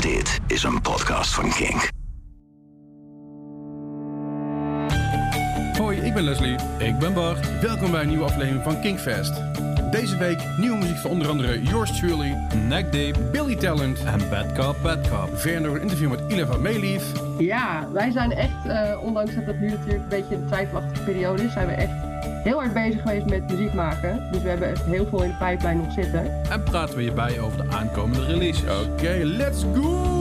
Dit is een podcast van Kink. Hoi, ik ben Leslie. Ik ben Bart. Welkom bij een nieuwe aflevering van Kinkfest. Deze week nieuwe muziek van onder andere Yours Truly, Neck Deep, Billy Talent en Bad Cop, Bad Cop. Verder nog een interview met Ilah van Mayleaf. Ja, wij zijn echt, ondanks dat het nu natuurlijk een beetje een twijfelachtige periode is, zijn we echt heel hard bezig geweest met muziek maken. Dus we hebben echt heel veel in de pijplijn nog zitten. En praten we hierbij over de aankomende releases. Oké, let's go!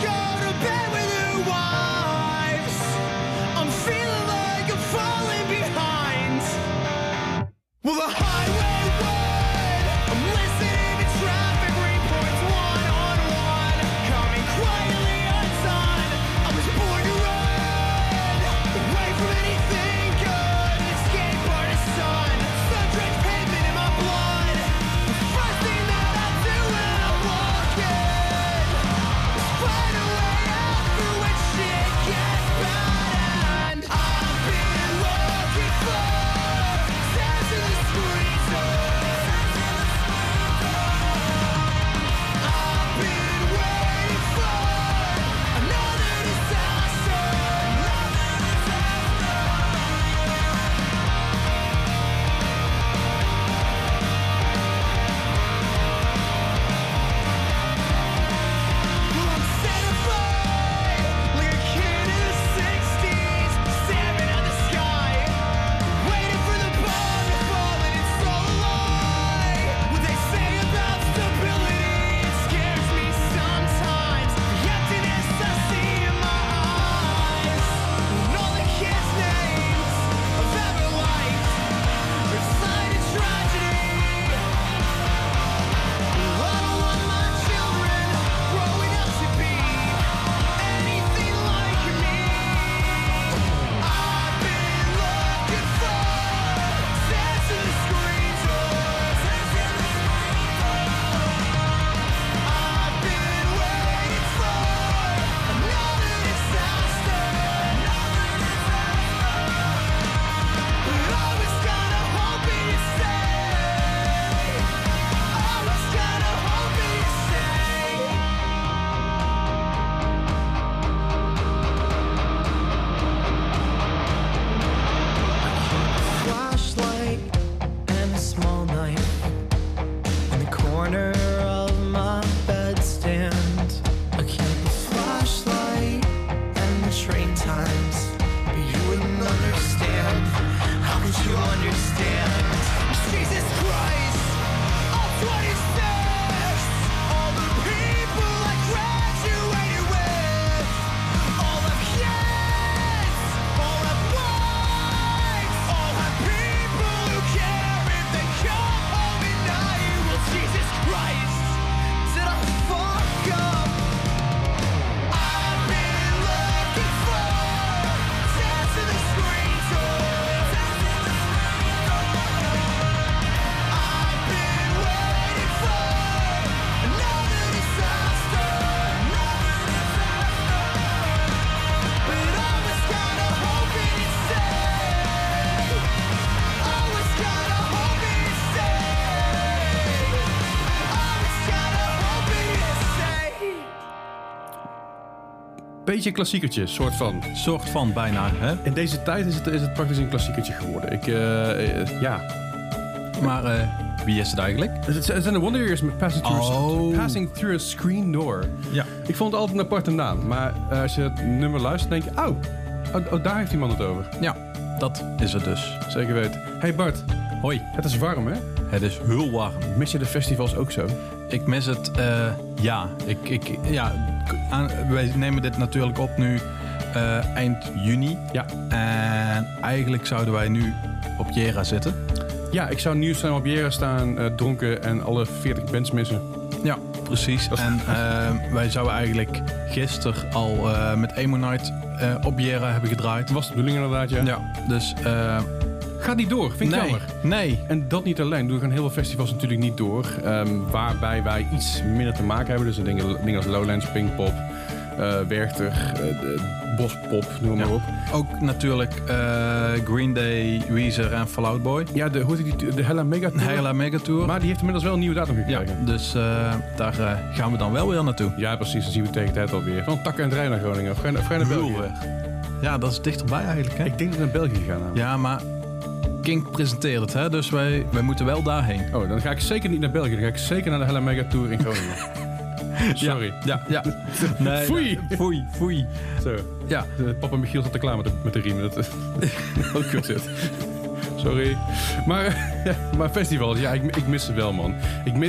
Quietly outside. Beetje klassiekertje, soort van. Soort van, bijna, hè? In deze tijd is het praktisch een klassiekertje geworden. Ja. Maar wie is het eigenlijk? Het zijn de Wonder Years met Passing Through a Screen Door. Ja. Ik vond het altijd een aparte naam. Maar als je het nummer luistert, denk je... Oh, daar heeft die man het over. Ja, dat is het dus. Zeker weten. Hey Bart. Hoi. Het is warm, hè? Het is heel warm. Mis je de festivals ook zo? Ik mis het, wij nemen dit natuurlijk op nu eind juni. Ja. En eigenlijk zouden wij nu op Jera zitten. Ja, ik zou nu samen op Jera staan, dronken en alle 40 bands missen. Ja, precies. En wij zouden eigenlijk gisteren al met Emo Night op Jera hebben gedraaid. Dat was de bedoeling inderdaad, ja. Ja, dus... Gaat niet door, vind ik jammer. Nee. En dat niet alleen. Er gaan heel veel festivals natuurlijk niet door. Waarbij wij iets minder te maken hebben. Dus dingen als Lowlands, Pinkpop, Werchter, Bospop, noem maar op. Ook natuurlijk Green Day, Weezer en Fall Out Boy. Ja, de Hella Mega Tour. Hella Mega Tour. Maar die heeft inmiddels wel een nieuwe datum gekregen. Ja, dus daar gaan we dan wel weer naartoe. Ja, precies. Dan zien we tegen de tijd alweer. Van takken en trein naar Groningen. Of ga je naar België? Ja, dat is dichterbij eigenlijk, hè? Ik denk dat we naar België gaan. Namelijk. Ja, maar... Kink presenteert het, hè? Dus wij moeten wel daarheen. Oh, dan ga ik zeker niet naar België. Dan ga ik zeker naar de Hella Mega Tour in Groningen. Sorry. Ja. Nee, foei. Zo. Ja. Papa Michiel zat er klaar met de riemen. Dat kut zit. Sorry. Maar festivals, ja, ik mis ze wel, man.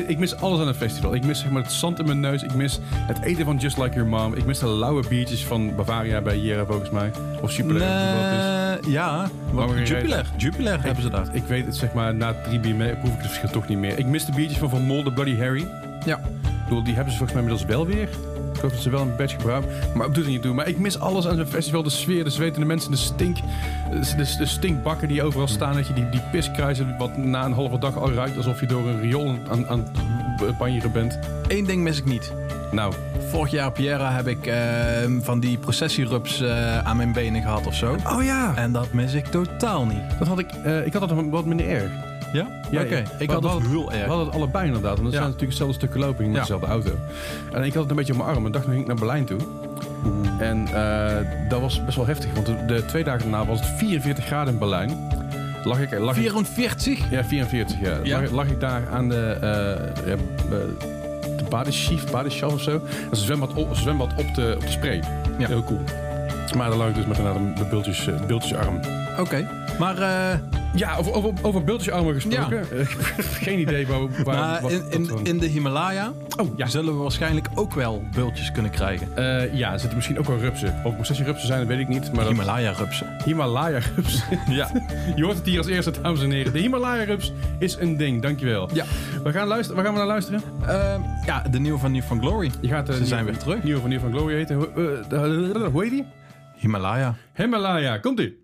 Ik mis alles aan een festival. Ik mis zeg maar, het zand in mijn neus. Ik mis het eten van Just Like Your Mom. Ik mis de lauwe biertjes van Bavaria bij Jera, volgens mij. Of Jupiler. Ja, Jupiler hebben ze daar. Ik weet het, zeg maar, na 3 bier mee proef ik het verschil toch niet meer. Ik mis de biertjes van Mol, de Bloody Harry. Ja. Ik bedoel, die hebben ze volgens mij inmiddels wel weer. Ik geloof dat ze wel een badge gebruiken. Maar ik doe het niet toe. Maar ik mis alles aan zo'n festival. De sfeer, de zwetende mensen, de stinkbakken die overal staan. Dat je die piskruisen wat na een halve dag al ruikt. Alsof je door een riool aan het banjeren bent. Eén ding mis ik niet. Nou. Vorig jaar op Jera heb ik van die processierups aan mijn benen gehad of zo. Oh ja. En dat mis ik totaal niet. Dat had ik... ik had dat wat minder erg. Ja? Ja, oké. Ik had het heel erg. We hadden het allebei inderdaad. Want het zijn natuurlijk dezelfde stukken lopen in dezelfde auto. En ik had het een beetje op mijn arm. Een dag ging ik naar Berlijn toe. En dat was best wel heftig. Want de 2 dagen daarna was het 44 graden in Berlijn. Lag 44? Ja, 44. Ja. Ja. Lag ik daar aan de... Badeschief of zo. Dat is een zwembad op de spray. Ja. Heel cool. Maar dan lag ik dus met een bultjesarm. Oké. Maar... Ja, over bultjesarmen gesproken. Ja. Geen idee waar in de Himalaya zullen we waarschijnlijk ook wel bultjes kunnen krijgen. Ja, er zitten misschien ook wel rupsen. Of processierupsen zijn, dat weet ik niet. Maar Himalaya-rupsen. Himalaya-rupsen. Ja. Je hoort het hier als eerste, dames en heren. De Himalaya-rups is een ding, dankjewel. Ja. Waar gaan we naar luisteren? De nieuwe van New Found Glory. Ze zijn weer terug. Nieuwe van New Found Glory heten. Hoe heet die? Himalaya. Himalaya, komt-ie.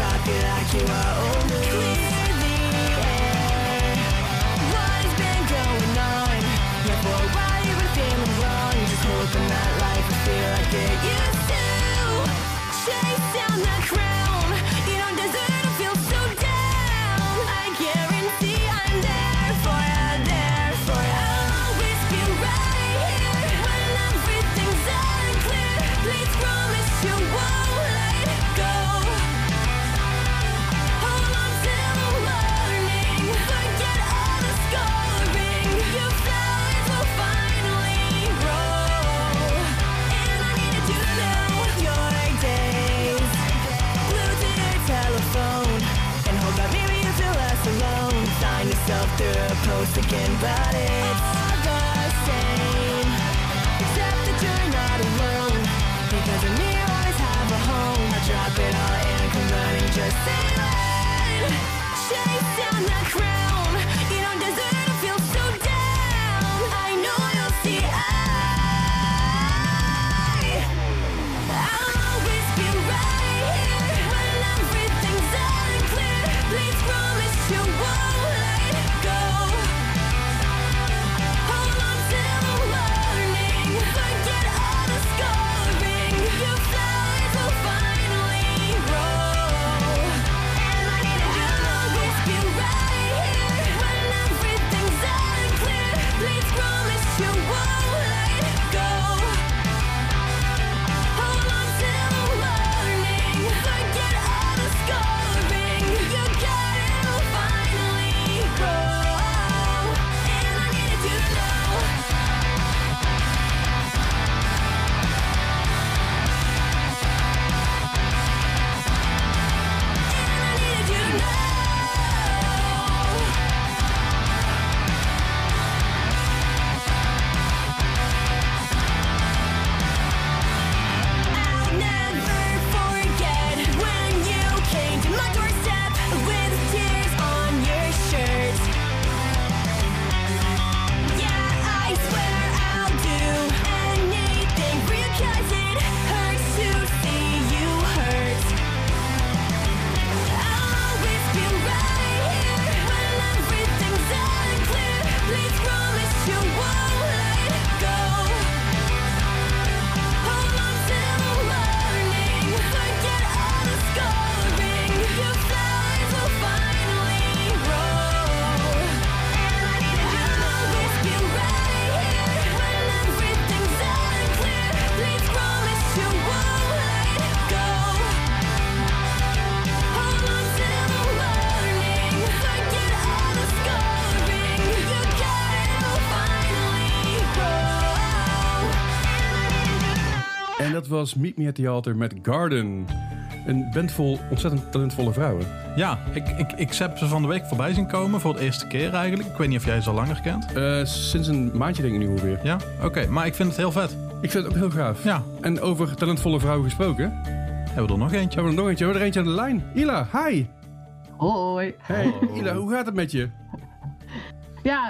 talking like you are only clear the air. What has been going on? Yeah, for a while you've been feeling wrong. Just hoping that life will feel like it used to. Chase down that crown. You don't deserve to feel so down. I guarantee I'm there for you, there for you. I'll always be right here when everything's unclear. Please promise you won't let it go. Hold on till the morning. Forget all the scoring. Your flowers will finally grow. And I needed you to know your days. Blue to your telephone. And hope that maybe you feel less alone. Find yourself through a post again, but it's all the same. Except that you're not alone. Because in me you always have a home. I drop it all in and come running just in line. Chase down that crown. You don't deserve to feel so down. I know you'll see I'll always be right here when everything's unclear. Please promise you won't let it go. Hold on till the morning. Forget all the scoring. Your flowers will finally grow. And I need to always be right here when everything's unclear. Please promise you won't let it go. Hold on till the morning. Forget all the scoring. You got it, will finally grow. And I needed you to know. And I needed you to know. I'll never forget when you came to my doorstep with tears on your shirt. Yeah, I swear I'll do anything for you 'cause it hurts to see you hurt. I'll always be right here when everything's unclear. Please promise you won't let it go. Hold on till the morning. Forget all the scoring. Your flowers will finally grow. And I need to always be right here when everything's unclear. Please promise you won't let it go. Hold on till the morning. Forget all the scoring. You got it, will finally grow. And I need to know. En dat was Meet Me at the Altar met Garden. Een band vol ontzettend talentvolle vrouwen. Ja, ik heb ze van de week voorbij zien komen. Voor de eerste keer eigenlijk. Ik weet niet of jij ze al langer kent. Sinds een maandje denk ik nu ongeveer. Ja, oké. Maar ik vind het heel vet. Ik vind het ook heel gaaf. Ja. En over talentvolle vrouwen gesproken. Hebben we er nog eentje? Hebben we er nog eentje? We hebben er eentje aan de lijn. Ilah, hi. Hoi. Hey, Ilah, hoe gaat het met je? Ja,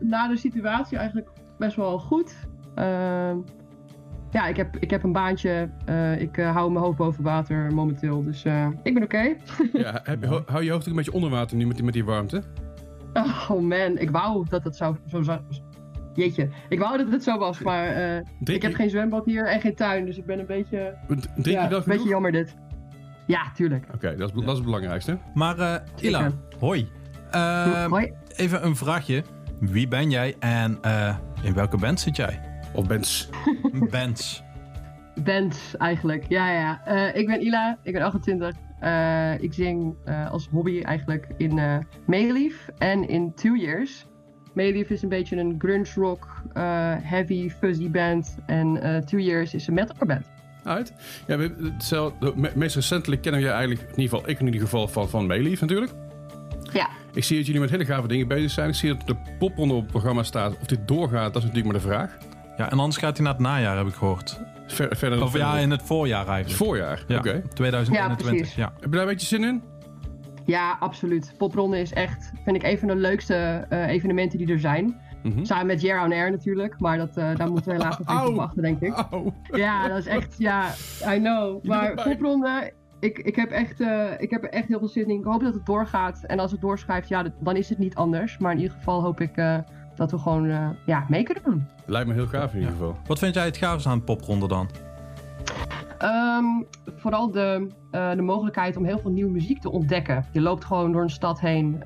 na de situatie eigenlijk best wel goed. Ja, ik heb een baantje. Ik hou mijn hoofd boven water momenteel. Dus ik ben oké. Ja, hou je hoofd ook een beetje onder water nu met die warmte? Oh man, ik wou dat het zo. Jeetje, ik wou dat het zo was, maar ik heb geen zwembad hier en geen tuin. Dus ik ben een beetje. Drink je wel genoeg? Een beetje jammer dit. Ja, tuurlijk. Oké, dat is het belangrijkste. Maar Ilah, hoi. Hoi. Even een vraagje. Wie ben jij en in welke band zit jij? Of bands? Bands, eigenlijk. Ja. Ik ben Ilah, ik ben 28. Ik zing als hobby eigenlijk in Mayleaf en in Two Years. Mayleaf is een beetje een grunge rock, heavy, fuzzy band. En Two Years is een metalcore band. Uit. Ja, meest recentelijk kennen we je eigenlijk, in ieder geval van Mayleaf natuurlijk. Ja. Ik zie dat jullie met hele gave dingen bezig zijn. Ik zie dat de Popronde op het programma staat. Of dit doorgaat, dat is natuurlijk maar de vraag. Ja, en anders gaat hij naar het najaar, heb ik gehoord. In het voorjaar eigenlijk. Voorjaar, ja. Oké. 2021, ja. Heb je daar een beetje zin in? Ja, absoluut. Popronde is echt, vind ik, een van de leukste evenementen die er zijn. Mm-hmm. Samen met Jera on Air natuurlijk, maar daar moeten we helaas nog even op wachten, denk ik. Ja, dat is echt, I know. Maar Popronde Ik heb er echt heel veel zin in. Ik hoop dat het doorgaat. En als het doorschuift, ja, dan is het niet anders. Maar in ieder geval hoop ik dat we gewoon mee kunnen doen. Lijkt me heel gaaf in ieder geval. Ja. Wat vind jij het gaafste aan popronde dan? Vooral de mogelijkheid om heel veel nieuwe muziek te ontdekken. Je loopt gewoon door een stad heen.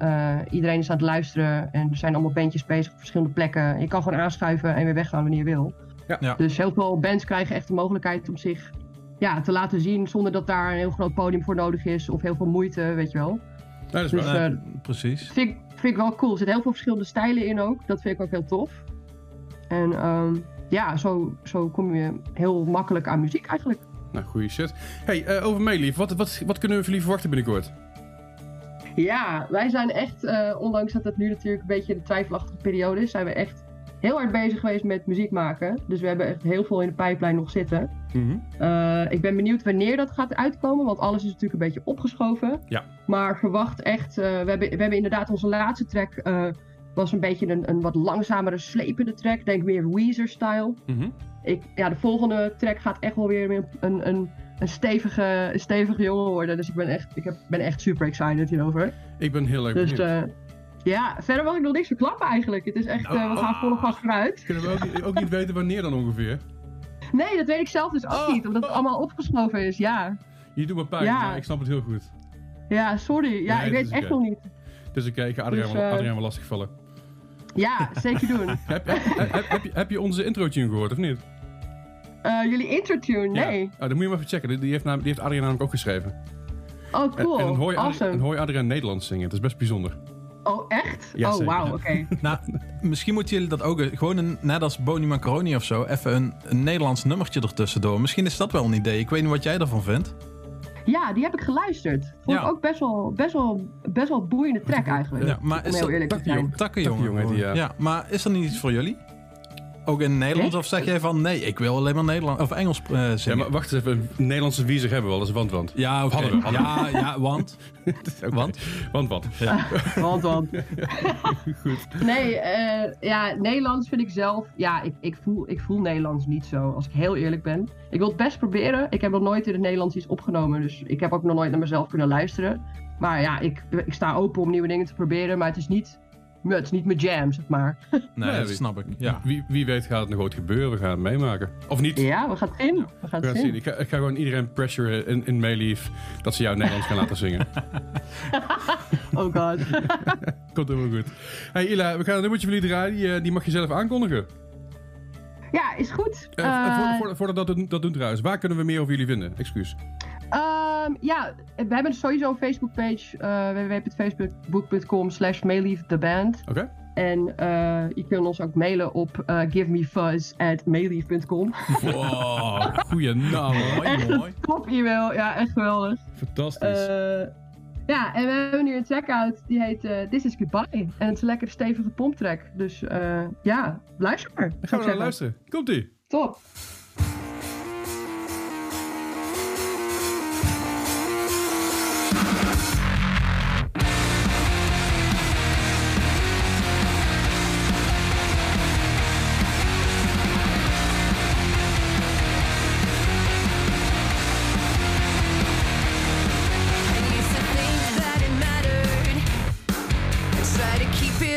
Iedereen is aan het luisteren. En er zijn allemaal bandjes bezig op verschillende plekken. Je kan gewoon aanschuiven en weer weggaan wanneer je wil. Ja. Ja. Dus heel veel bands krijgen echt de mogelijkheid om zich te laten zien zonder dat daar een heel groot podium voor nodig is. Of heel veel moeite, weet je wel. Ja, dat is dus, precies. Vind ik wel cool. Er zitten heel veel verschillende stijlen in ook. Dat vind ik ook heel tof. En zo kom je heel makkelijk aan muziek eigenlijk. Nou, goede shit. Hey, over Mayleaf. Wat kunnen we van jullie verwachten binnenkort? Ja, wij zijn echt, ondanks dat het nu natuurlijk een beetje de twijfelachtige periode is, zijn we echt heel hard bezig geweest met muziek maken. Dus we hebben echt heel veel in de pijplijn nog zitten. Mm-hmm. Ik ben benieuwd wanneer dat gaat uitkomen, want alles is natuurlijk een beetje opgeschoven. Ja. Maar verwacht echt, we hebben inderdaad onze laatste track, was een beetje een wat langzamere, slepende track. Denk meer Weezer-style. Mm-hmm. De volgende track gaat echt wel weer een stevige jongen worden. Dus ik ben echt super excited hierover. Ik ben heel erg benieuwd. Verder mag ik nog niks verklappen eigenlijk. Het is echt, we gaan volle gas vooruit. Kunnen we ook niet weten wanneer dan ongeveer? Nee, dat weet ik zelf dus ook niet. Omdat het allemaal opgeschoven is, ja. Je doet me pijn, maar ik snap het heel goed. Ja, sorry. Ja, nee, ik weet het echt nog niet. Dus ik ga Adriaan wel lastigvallen. Ja, zeker doen. heb je onze intro-tune gehoord, of niet? Jullie intro-tune? Nee. Ja. Oh, dan moet je maar even checken. Die heeft Adriaan namelijk ook geschreven. Oh, cool. En dan hoor je Adriaan Nederlands zingen. Dat is best bijzonder. Oh, echt? Ja, oh, wauw, oké. Nou, misschien moeten jullie dat ook... Gewoon net als Boni Macaroni of zo... even een Nederlands nummertje ertussendoor. Misschien is dat wel een idee. Ik weet niet wat jij daarvan vindt. Ja, die heb ik geluisterd. Vond ik ook best wel boeiende track eigenlijk. Ja, maar is dat Takkenjongen? Ja, maar is dat niet iets voor jullie? Ook in Nederland? Echt? Of zeg jij van nee, ik wil alleen maar Nederlands of Engels zingen? Ja, maar wacht eens even. Een Nederlandse wiezer hebben we wel eens, want. Ja, oké. Okay. Ja, want. Okay. Want. Ja. Want. Goed. Nee, Nederlands vind ik zelf... Ja, ik voel Nederlands niet zo, als ik heel eerlijk ben. Ik wil het best proberen. Ik heb nog nooit in het Nederlands iets opgenomen. Dus ik heb ook nog nooit naar mezelf kunnen luisteren. Maar ja, ik sta open om nieuwe dingen te proberen. Maar het is niet mijn jam, zeg maar. Nee, dat snap ik. Ja. Wie weet gaat het nog ooit gebeuren. We gaan het meemaken. Of niet? Ja, we gaan het zien. Ik ga gewoon iedereen pressuren in Mayleaf dat ze jou Nederlands gaan laten zingen. Oh god. Komt helemaal goed. Hey Ilah, we gaan een nummertje van jullie draaien. Die mag je zelf aankondigen. Ja, is goed. Voordat dat doen trouwens. Waar kunnen we meer over jullie vinden? Excuus. We hebben sowieso een Facebookpage, www.facebook.com/mayleaftheband. Okay. En je kunt ons ook mailen op givemefuzz@mayleaf.com. Wow, goeie naam. Echt een top e-mail, ja, echt geweldig. Fantastisch. En we hebben nu een trackout die heet This Is Goodbye. En het is een lekker stevige pomptrack, dus luister maar. Dan gaan we naar luisteren. Komt-ie. Top.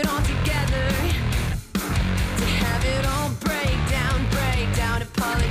Together to have it all break down and polish.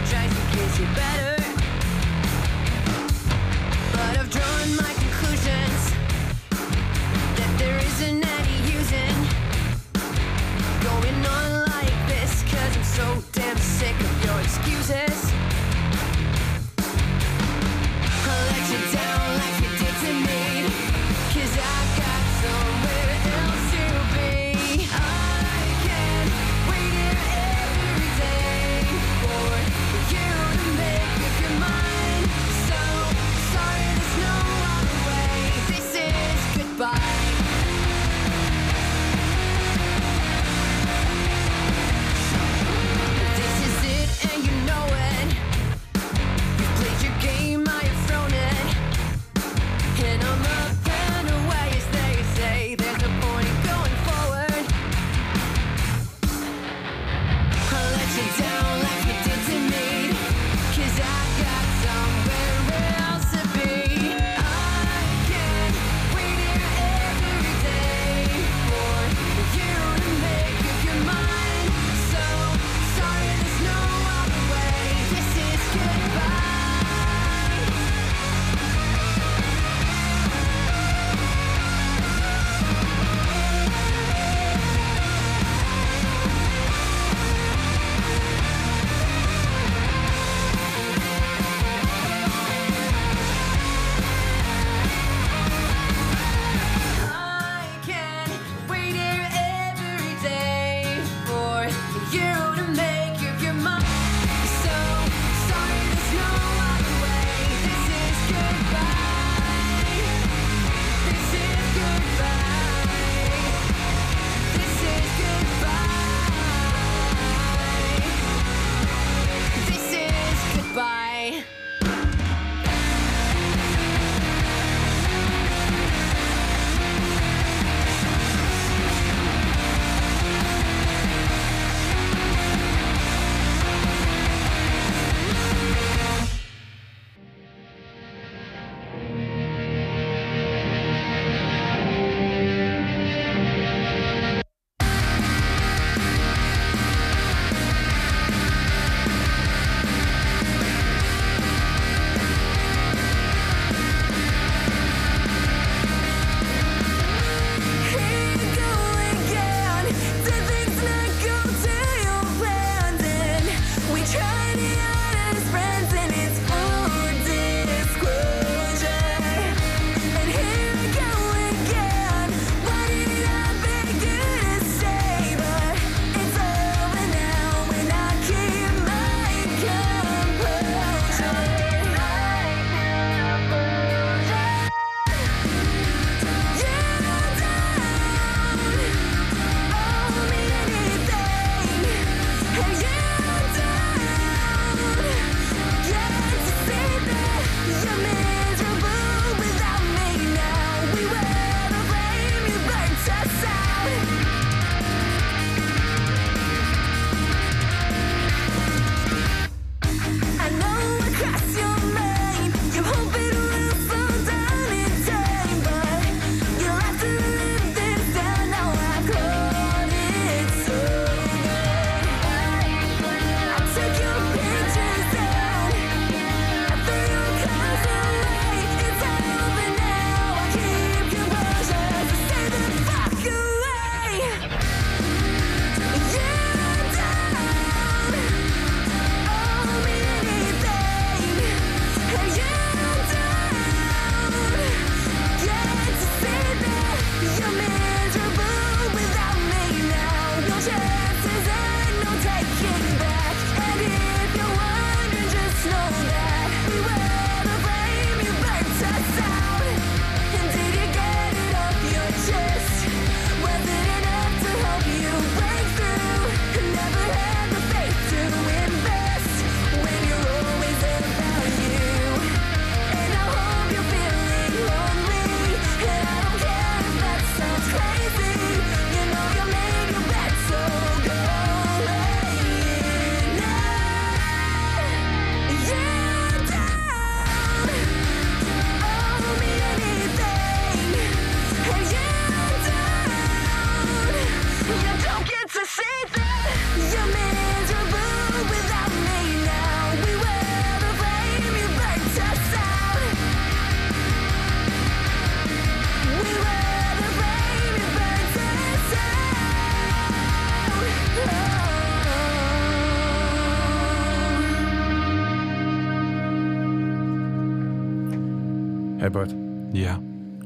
Hey Bart. Ja?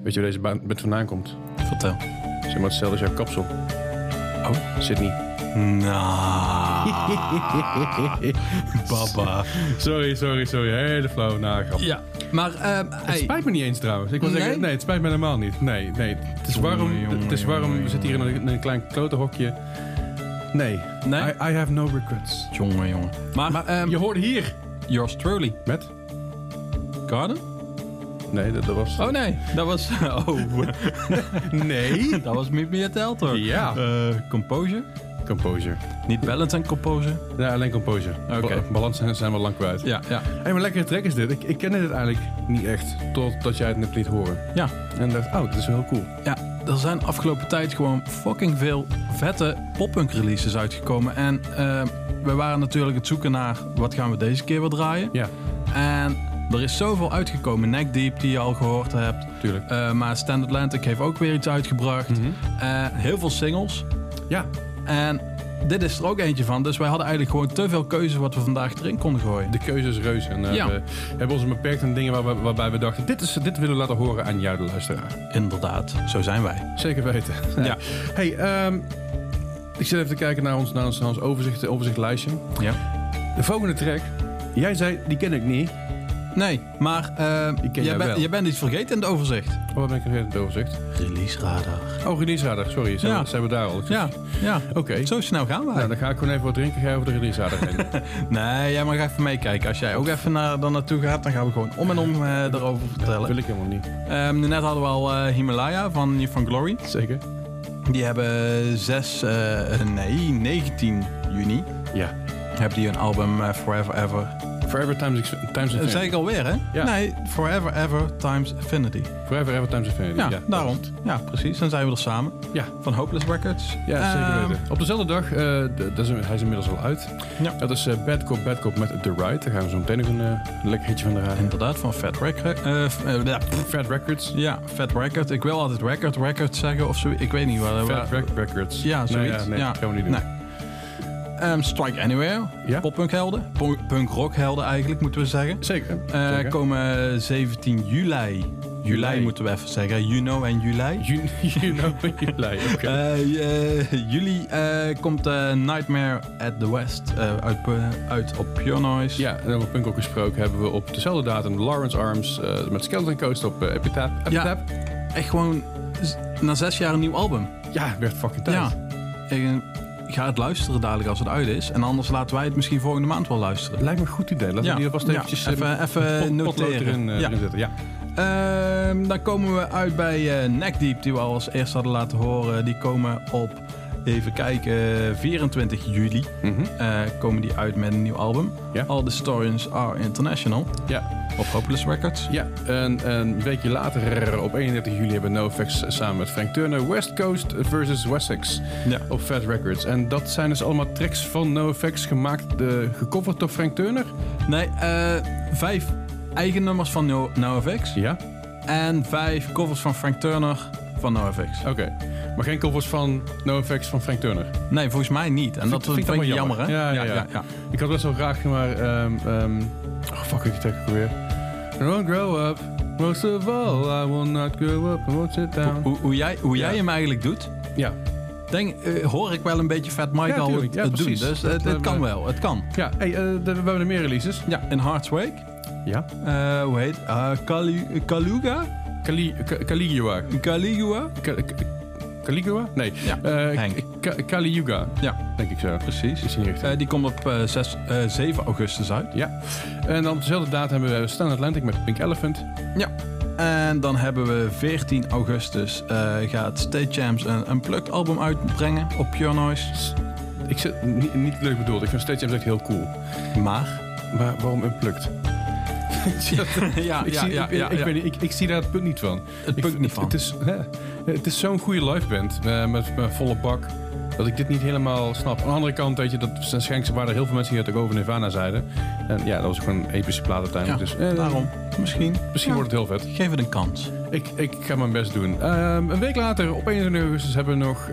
Weet je waar deze band vandaan komt? Vertel. Zeg maar hetzelfde als jouw kapsel. Oh? Sydney. Nah. Baba. Sorry. Hele flauw nagrap. Ja, maar... het spijt me niet eens trouwens. Ik wil zeggen, nee, het spijt me helemaal niet. Nee. Het is warm. We zitten hier in een klein klote hokje. Nee. I have no regrets. Jongen. Maar je hoorde hier. Yours Truly. Met? Garden? Nee, dat was... Oh nee, dat was... Oh. Nee. Dat was Meet Me at the Altar. Ja. Composure. Niet balance en composure? Ja, alleen composure. Oké. Balance zijn we lang kwijt. Ja. Hey, maar lekkere track is dit. Ik kende dit eigenlijk niet echt, totdat jij het net liet horen. Ja. En dacht, oh, dit is wel heel cool. Ja, er zijn afgelopen tijd gewoon fucking veel vette poppunk releases uitgekomen. En we waren natuurlijk het zoeken naar, wat gaan we deze keer weer draaien? Ja. En er is zoveel uitgekomen. Neck Deep, die je al gehoord hebt. Tuurlijk. Maar Stand Atlantic heeft ook weer iets uitgebracht. Mm-hmm. Heel veel singles. Ja. En dit is er ook eentje van. Dus wij hadden eigenlijk gewoon te veel keuze wat we vandaag erin konden gooien. De keuze is reuze. En we hebben ons beperkt aan dingen waarbij we dachten... Dit willen we laten horen aan jou, de luisteraar. Inderdaad. Zo zijn wij. Zeker weten. Ja. Hey, ik zit even te kijken naar ons overzichtlijstje. Ja. De volgende track. Jij zei, die ken ik niet. Nee, maar je bent iets vergeten in het overzicht. Wat ben ik vergeten in het overzicht? Release Radar. Oh, Release Radar, sorry. Zijn we daar al? Ja. Oké. Zo snel gaan wij. Nou, dan ga ik gewoon even wat drinken geven over de Release Radar heen. Nee, jij mag even meekijken. Als jij ook even naartoe gaat, dan gaan we gewoon om en om erover vertellen. Dat wil ik helemaal niet. Net hadden we al Himalaya van New Found Glory. Zeker. Die hebben 19 juni. Ja. Hebben die een album Forever Ever. Forever times Infinity. Dat zei ik alweer, hè? Ja. Nee, Forever Ever times Infinity. Forever Ever times Infinity. Ja, daarom. Ja, precies. Dan zijn we er samen. Ja. Van Hopeless Records. Ja, zeker weten. Op dezelfde dag, hij is inmiddels al uit. Ja. Dat is Bad Cop met The Ride. Daar gaan we zo meteen nog een lekker hitje van draaien. Inderdaad, van Fat Records. Ja, Fat Records. Ik wil altijd record zeggen of zo. Ik weet niet wat. Records. Ja, zoiets. Dat gaan we niet doen. Nee. Strike Anywhere, ja? Poppunkhelden, punkrockhelden eigenlijk moeten we zeggen. Zeker. Komen 17 juli moeten we even zeggen, juli. Okay. Juli komt Nightmare at the West uit op Pure Noise. Ja, en over punkrock gesproken hebben we op dezelfde datum Lawrence Arms met Skeleton Coast op Epitaph. Ja, echt gewoon na 6 jaar een nieuw album. Ja, werd fucking tijd. Ja. Ik ga het luisteren dadelijk als het uit is. En anders laten wij het misschien volgende maand wel luisteren. Lijkt me een goed idee. Laten we die alvast eventjes even noteren. Erin zetten. Ja. Dan komen we uit bij Neck Deep, die we al als eerst hadden laten horen. Die komen op, even kijken, 24 juli. Mm-hmm. Komen die uit met een nieuw album. Ja. All the Stories Are International. Ja. Op Hopeless Records. Ja, en een weekje later, op 31 juli, hebben NoFX samen met Frank Turner West Coast versus Wessex op Fat Records. En dat zijn dus allemaal tracks van NoFX gemaakt, gecoverd door Frank Turner? Nee, 5 eigen nummers van NoFX. Ja. En 5 covers van Frank Turner van NoFX. Oké. Maar geen covers van NoFX van Frank Turner? Nee, volgens mij niet. En dat vind ik wel jammer, hè? Ja. Ik had best wel graag, maar... die track ook weer. I won't grow up, most of all, I will not grow up, I won't sit down. Hoe jij hem eigenlijk doet, hoor ik wel een beetje Fat Mike al het doen. Dus het kan wel, het kan. Ja, hey, we hebben er meer releases. Ja, in Heart's Wake. Ja. Hoe heet? Caluga? Caligua. Caligua? Caligua? Nee. Ja. Caligula. Ja, denk ik zo. Precies. Is niet die komt op 7 augustus uit. Ja. En dan op dezelfde datum hebben we Stand Atlantic met Pink Elephant. Ja. En dan hebben we 14 augustus gaat State Champs een Unplugged album uitbrengen op Pure Noise. Ik zit niet leuk bedoeld. Ik vind State Champs echt heel cool. Maar waarom Unplugged? Ik zie daar het punt niet van. Het is zo'n goede live band met volle bak dat ik dit niet helemaal snap. Aan de andere kant, weet je, dat schenken waren er heel veel mensen die het ook over Nirvana zeiden. En ja, dat was gewoon een epische plaat uiteindelijk. Ja, dus, daarom. Misschien wordt het heel vet. Geef het een kans. Ik ga mijn best doen. Een week later, op 21 augustus, hebben we nog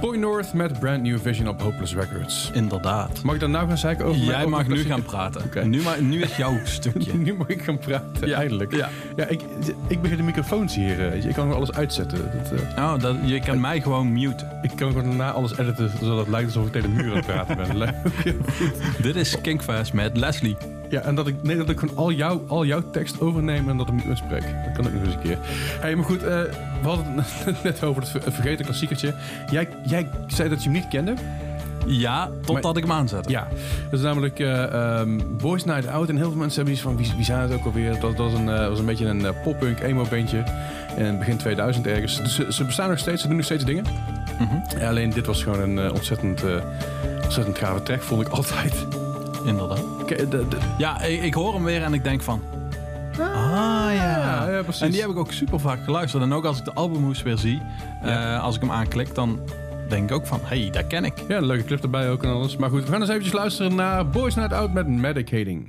Point North met Brand New Vision op Hopeless Records. Inderdaad. Mag ik dan nou gaan zeiken over? Jij mag nu gaan praten. Okay. Nu is jouw stukje. Nu mag ik gaan praten, eindelijk. Ja. Ja, ik begin de microfoons hier. Ik kan alles uitzetten. Je kan mij gewoon muten. Ik kan gewoon daarna alles editen, zodat het lijkt alsof ik tegen de muur aan het praten ben. Dit is Kinkfest met Leslie. Ja, en dat ik gewoon al jouw tekst overneem en dat ik niet uitspreek. Dat kan ik nog eens een keer. Hey, maar goed, we hadden het net over het vergeten klassiekertje. Jij zei dat je hem niet kende. Ja, totdat ik hem aanzette. Ja, dat is namelijk Boys Night Out. En heel veel mensen hebben iets van, wie zijn het ook alweer? Dat was een beetje een pop-punk emo-bandje in begin 2000 ergens. Dus ze bestaan nog steeds, ze doen nog steeds dingen. Mm-hmm. Ja, alleen dit was gewoon een ontzettend gave track, vond ik altijd. Inderdaad. Ja, ik hoor hem weer en ik denk van... Ja, precies. En die heb ik ook super vaak geluisterd. En ook als ik de albumhoes weer zie, als ik hem aanklik, dan denk ik ook van... Hé, daar ken ik. Ja, een leuke clip erbij ook en alles. Maar goed, we gaan eens eventjes luisteren naar Boys Night Out met Medicating.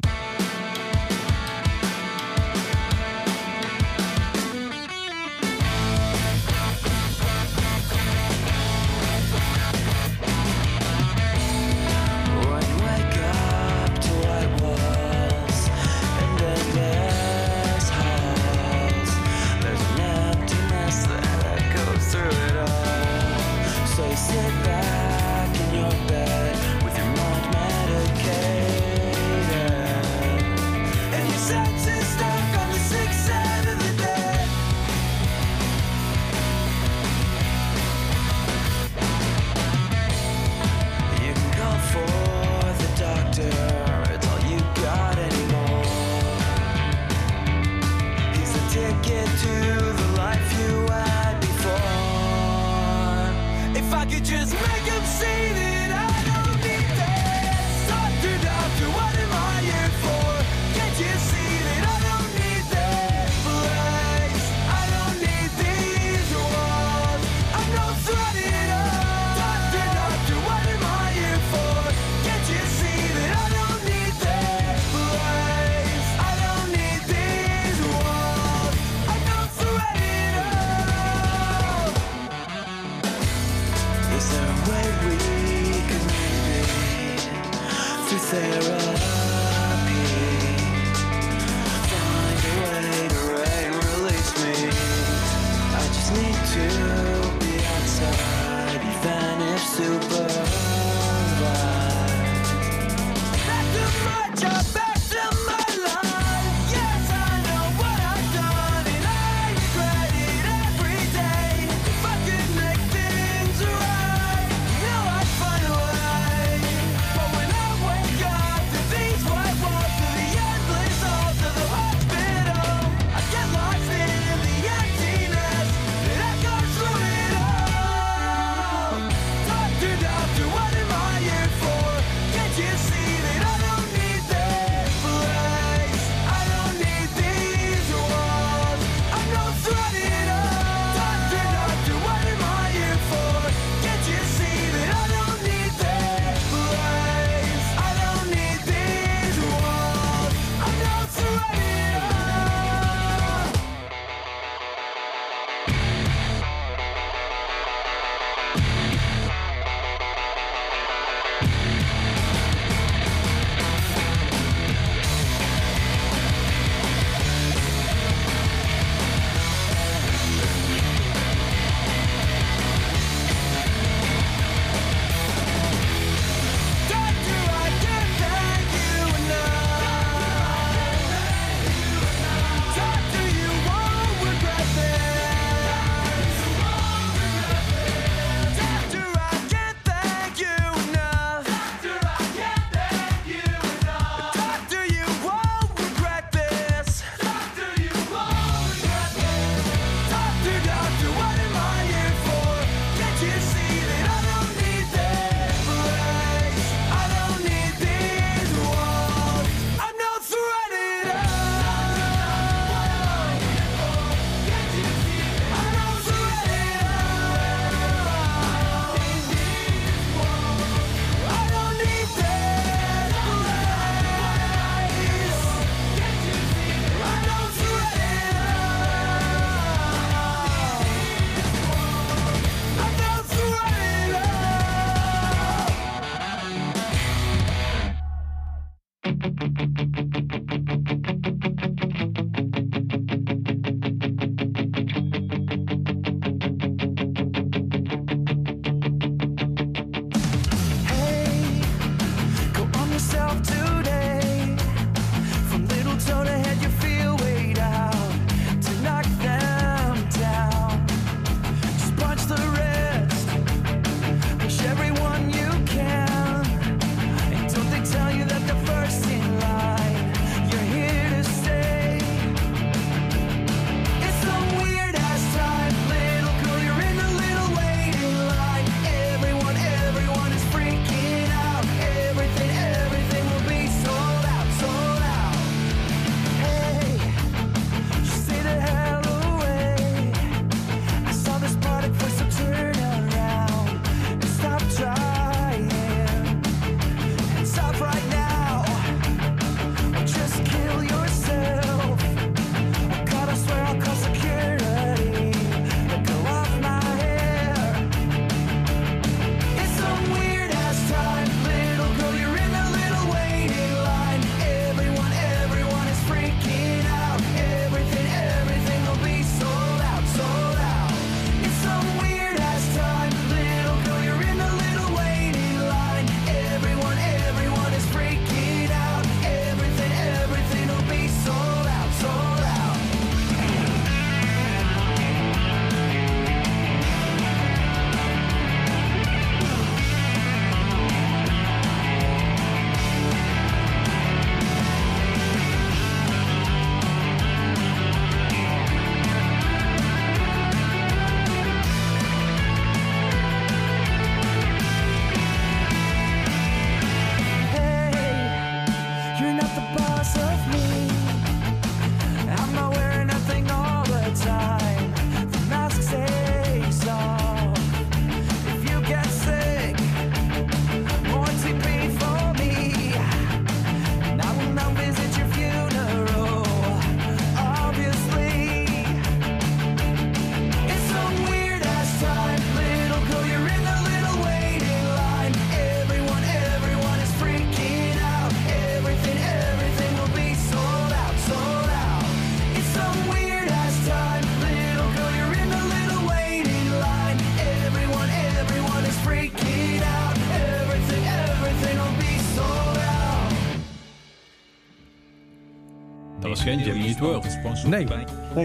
geen Jimmy Eat World sponsor. Nee,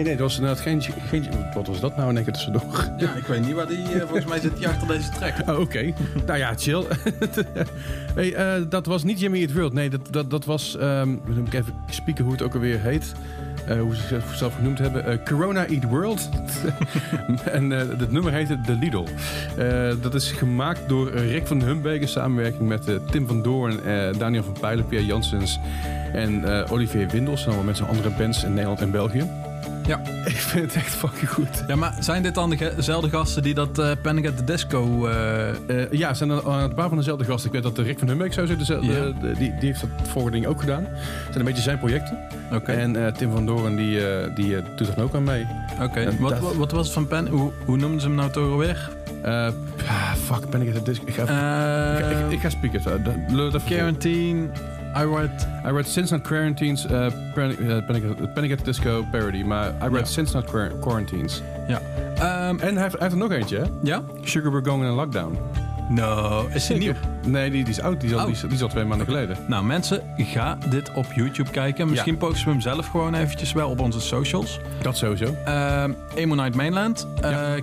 dat was inderdaad geen... Wat was dat nou in één keer tussendoor? Ja, ik weet niet waar die... volgens mij zit die achter deze track. Oh, oké. Okay. Nou ja, chill. Hey, dat was niet Jimmy Eat World. Nee, dat was... moet ik even spieken hoe het ook alweer heet. Hoe ze het zelf genoemd hebben. Corona Eat World. En het nummer heette The Lidl. Dat is gemaakt door Rick van Hunbeek in samenwerking met Tim van Doorn, Daniel van Pijlen, Pierre Janssens en Olivier Windels. Allemaal met zijn andere bands in Nederland en België. Ja. Ik vind het echt fucking goed. Ja, maar zijn dit dan dezelfde gasten die dat Panic at the Disco... ja, zijn er een paar van dezelfde gasten. Ik weet dat Rick van Hunbeek zou zeggen, die heeft dat vorige ding ook gedaan. Het zijn een beetje zijn projecten. Okay. En Tim van Doorn die doet er ook aan mee. Oké, okay. Wat was het van Panic? Hoe noemden ze hem nou toch alweer? Fuck, Panic at the Disco. Ik ga spieken. Quarantine... I read Since Not Quarantines, Panic at the Disco parody, maar I read Since Not Quarantines. Ja. En hij heeft er nog eentje, hè? Ja? Sugar We're Going in a Lockdown. No, is die nieuw? Nee, die is oud. Die is al 2 maanden geleden. Nou mensen, ga dit op YouTube kijken. Misschien posten we hem zelf gewoon eventjes wel op onze socials. Dat sowieso. Emo Night Mainland.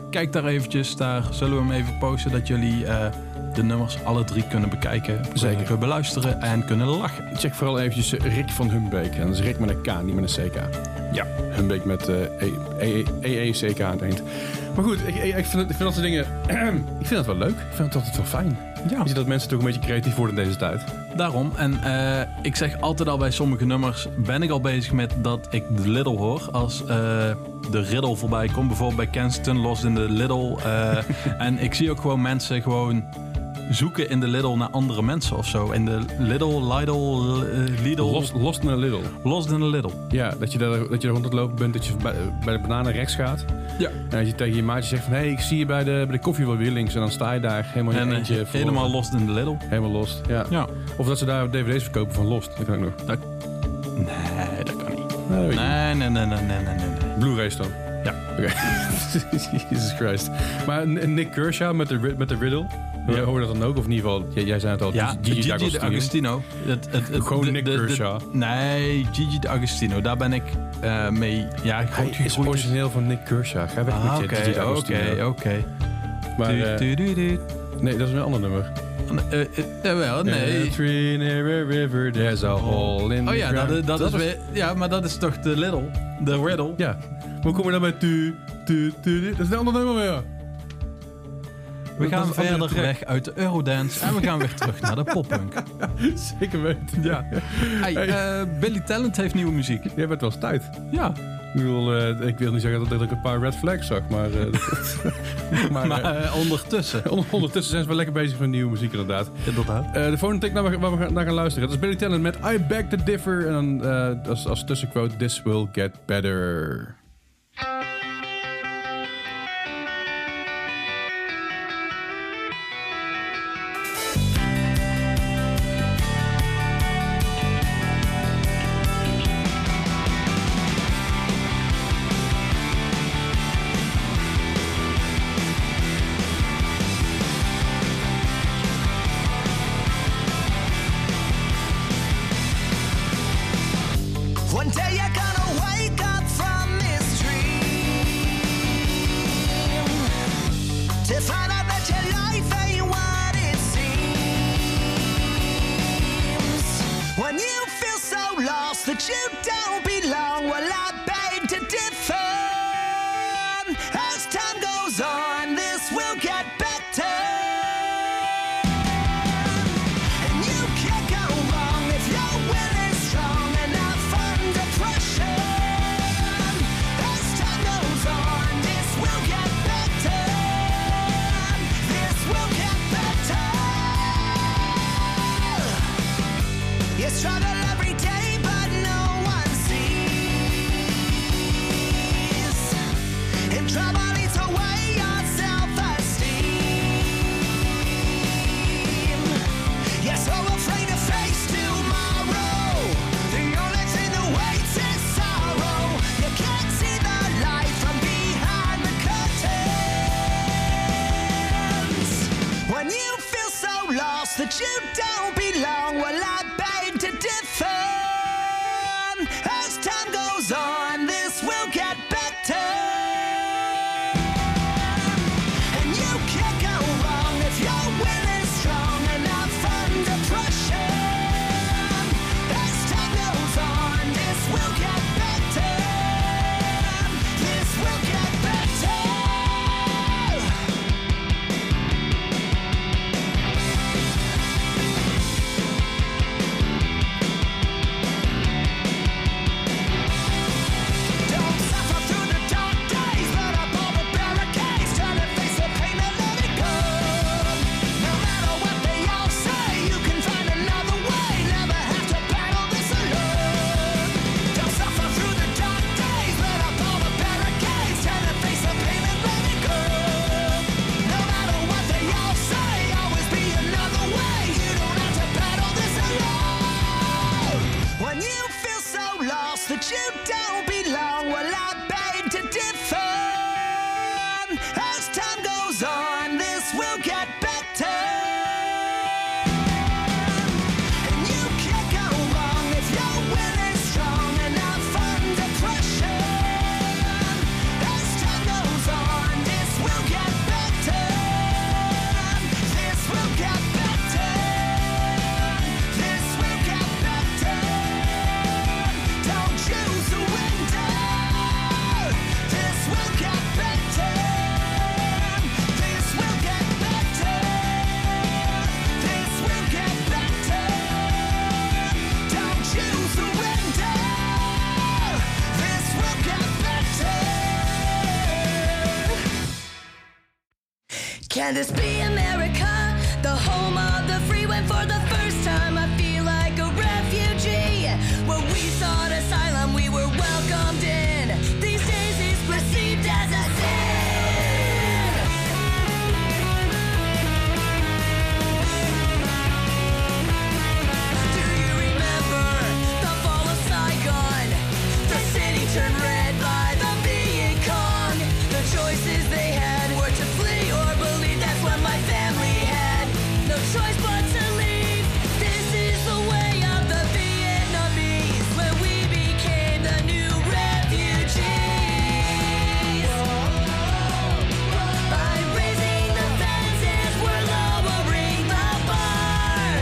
Kijk daar eventjes. Daar zullen we hem even posten dat jullie... de nummers alle 3 kunnen bekijken. Zeker. Kunnen beluisteren en kunnen lachen. Check vooral eventjes Rick van Hunbeek. En dat is Rick met een K, niet met een CK. Ja. Hunbeek met EECK aan het eind. Maar goed, ik vind dat soort dingen... ik vind dat wel leuk. Ik vind dat altijd wel fijn. Ja. Je ziet dat mensen toch een beetje creatief worden in deze tijd. Daarom. En ik zeg altijd al bij sommige nummers... ben ik al bezig met dat ik de Lidl hoor. Als de riddle voorbij komt. Bijvoorbeeld bij Kensington Lost in de Lidl. En ik zie ook gewoon mensen gewoon... zoeken in de Lidl naar andere mensen of zo. In de Lidl... Lost in de Lidl. Lost in de Lidl. Ja, dat je er rond het lopen bent, dat je bij de bananen rechts gaat. Ja. En dat je tegen je maatje zegt van... hey, ik zie je bij de koffie wel weer links. En dan sta je daar helemaal in eentje voor. Helemaal lost in de Lidl. Helemaal lost, ja. Of dat ze daar dvd's verkopen van Lost. Dat kan ook nog. Nee, dat kan niet. Nee. Blu-rays dan. Ja. Okay. Jesus Christ. Maar Nik Kershaw met de riddle... Jij hoorde dat dan ook, of in ieder geval, jij zei het al, ja, Gigi D'Agostino. Gewoon Nik Kershaw. Nee, Gigi D'Agostino, daar ben ik mee. Ja, hij is origineel van Nik Kershaw. Ga weg met Gigi D'Agostino. Oké. Maar, nee, dat is een ander nummer. Jawel, nee. Tree near a river, there's a hole in the ground. Oh ja, dat is weer, ja, maar dat is toch de Lidl, de riddle. Ja, hoe kom je dan bij dat is een ander nummer weer. We gaan verder weg uit de Eurodance en we gaan weer terug naar de poppunk. Zeker weten. Ja. Hey. Billy Talent heeft nieuwe muziek. Ja, maar het was tijd. Ja. Ik wil niet zeggen dat ik een paar red flags zag, maar... maar ondertussen. Ondertussen zijn ze wel lekker bezig met nieuwe muziek, inderdaad. De volgende track waar we naar gaan luisteren, dat is Billy Talent met I Beg to Differ. En dan als tussenquote, This Will Get Better. As time goes Can this be America? The home of the free, when for the first time I feel like a refugee. When we sought asylum, we were welcomed in. These days it's perceived as a sin. Do you remember the fall of Saigon? The city turned red by the Viet Cong. The choices they had were to flee or believe. That's what my family had. No choice but to leave. This is the way of the Vietnamese, when we became the new refugees. By raising the fences, we're lowering the bar.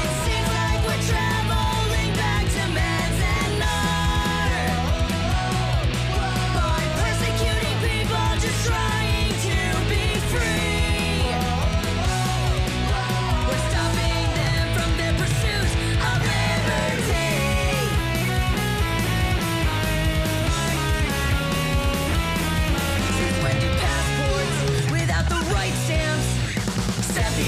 It seems like we're traveling back to Manzanar. By persecuting people, just trying to be free.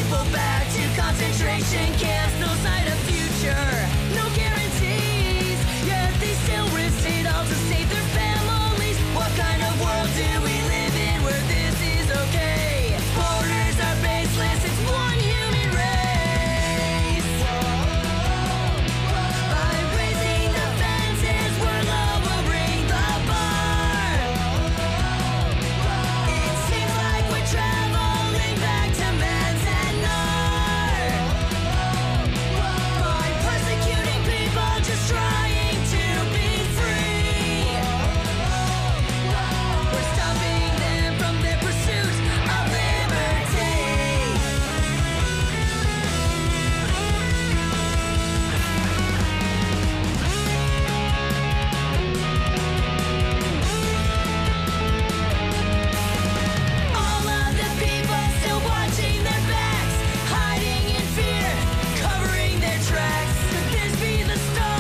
People back to concentration camps, no sign of future, no guarantees. Yet they still risk it all to save their families. What kind of world do we live in where this is okay? Borders are baseless, it's one human race. By raising the fences, we're lowering the bar. It seems like we're traveling back to trying to be free. We're stopping them from their pursuit of liberty. All of the people still watching their backs, hiding in fear, covering their tracks. Could this be the start?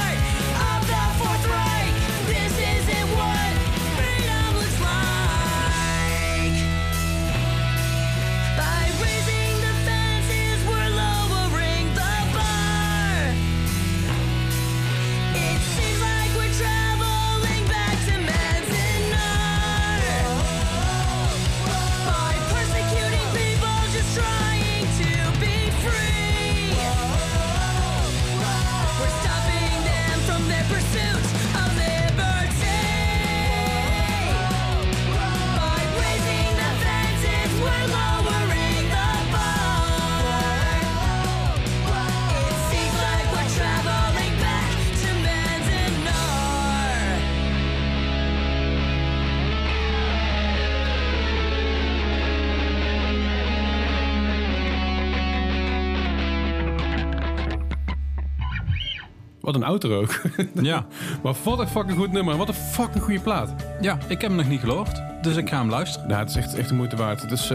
Wat een outro ook. Ja. Maar wat een fucking goed nummer. Wat een fucking goede plaat. Ja, ik heb hem nog niet geloofd. Dus ik ga hem luisteren. Nou, het is echt de moeite waard. Het is,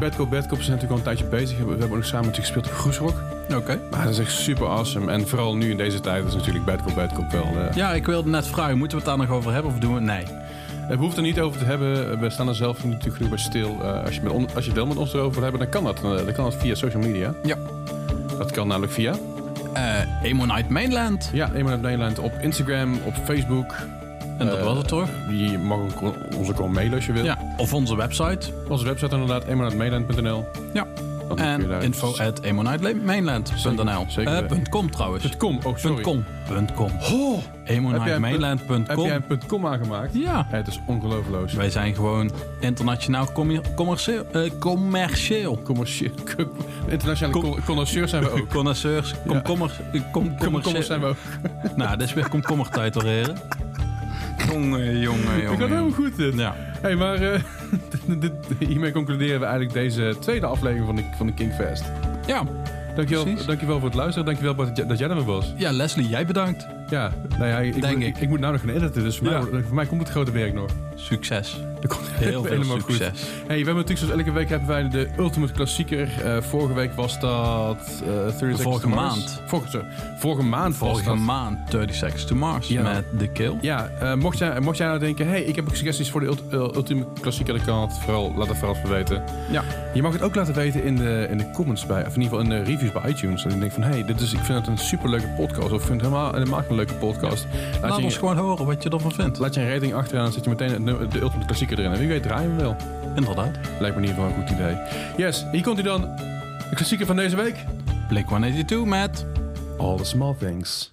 Bad Cop zijn natuurlijk al een tijdje bezig. We hebben ook samen gespeeld op Groesrock. Oké. Maar dat is echt super awesome. En vooral nu in deze tijd is natuurlijk Bad Cop wel... Ja, ik wilde net vragen. Moeten we het daar nog over hebben of doen we het? Nee. We hoeven er niet over te hebben. We staan er zelf natuurlijk genoeg bij stil. Als je wel met ons erover wil hebben, dan kan dat. Dan kan dat via social media. Ja. Dat kan namelijk via... Emo Night Mainland. Ja, Emo Night Mainland op Instagram, op Facebook. En dat was het hoor. Je mag ons ook gewoon mailen als je wil. Ja, of onze website. Onze website inderdaad, emonightmainland.nl. Ja. En info@emonightmainland.nl. .com trouwens. .com, oh sorry. .com. Oh, emonightmainland.com. Heb jij een .com aangemaakt? Ja. Het is ongelooflijk. Wij zijn gewoon internationaal commercieel. Internationale connoisseurs zijn we ook. Connoisseurs. Komkommers zijn we ook. Nou, dit is weer komkommertijd alweer. Jongen. Ik had helemaal goed dit. Ja. Hey, maar hiermee concluderen we eigenlijk deze tweede aflevering van de Kinkfest. Ja. Dankjewel voor het luisteren. Dankjewel Bart, dat jij er was. Ja, Leslie, jij bedankt. Ja, nou ja, ik moet nou nog gaan editen, dus voor mij komt het grote werk nog. succes. Er komt heel veel succes. Goed. Hey, we hebben natuurlijk zoals elke week hebben wij de Ultimate Klassieker. Vorige week was dat 30 Seconds to Mars. Vorige maand 30 Seconds to Mars met The Kill. Ja, mocht jij nou denken, hey, ik heb ook suggesties voor de Ultimate Klassieker, dan kan het vooral, laat het vooral weten. Ja. Je mag het ook laten weten in de comments bij, of in ieder geval in de reviews bij iTunes. Dat ik denk van, hey, ik vind het een superleuke podcast, of ik vind het helemaal een leuke podcast. Ja. Laat ons gewoon horen wat je ervan vindt. Laat je een rating achteraan en zet je meteen de Ultimate Klassieker erin. En wie weet draaien we wel. Inderdaad. Lijkt me in ieder geval een goed idee. Yes, hier komt hij dan. De klassieker van deze week. Blink 182 met All the Small Things.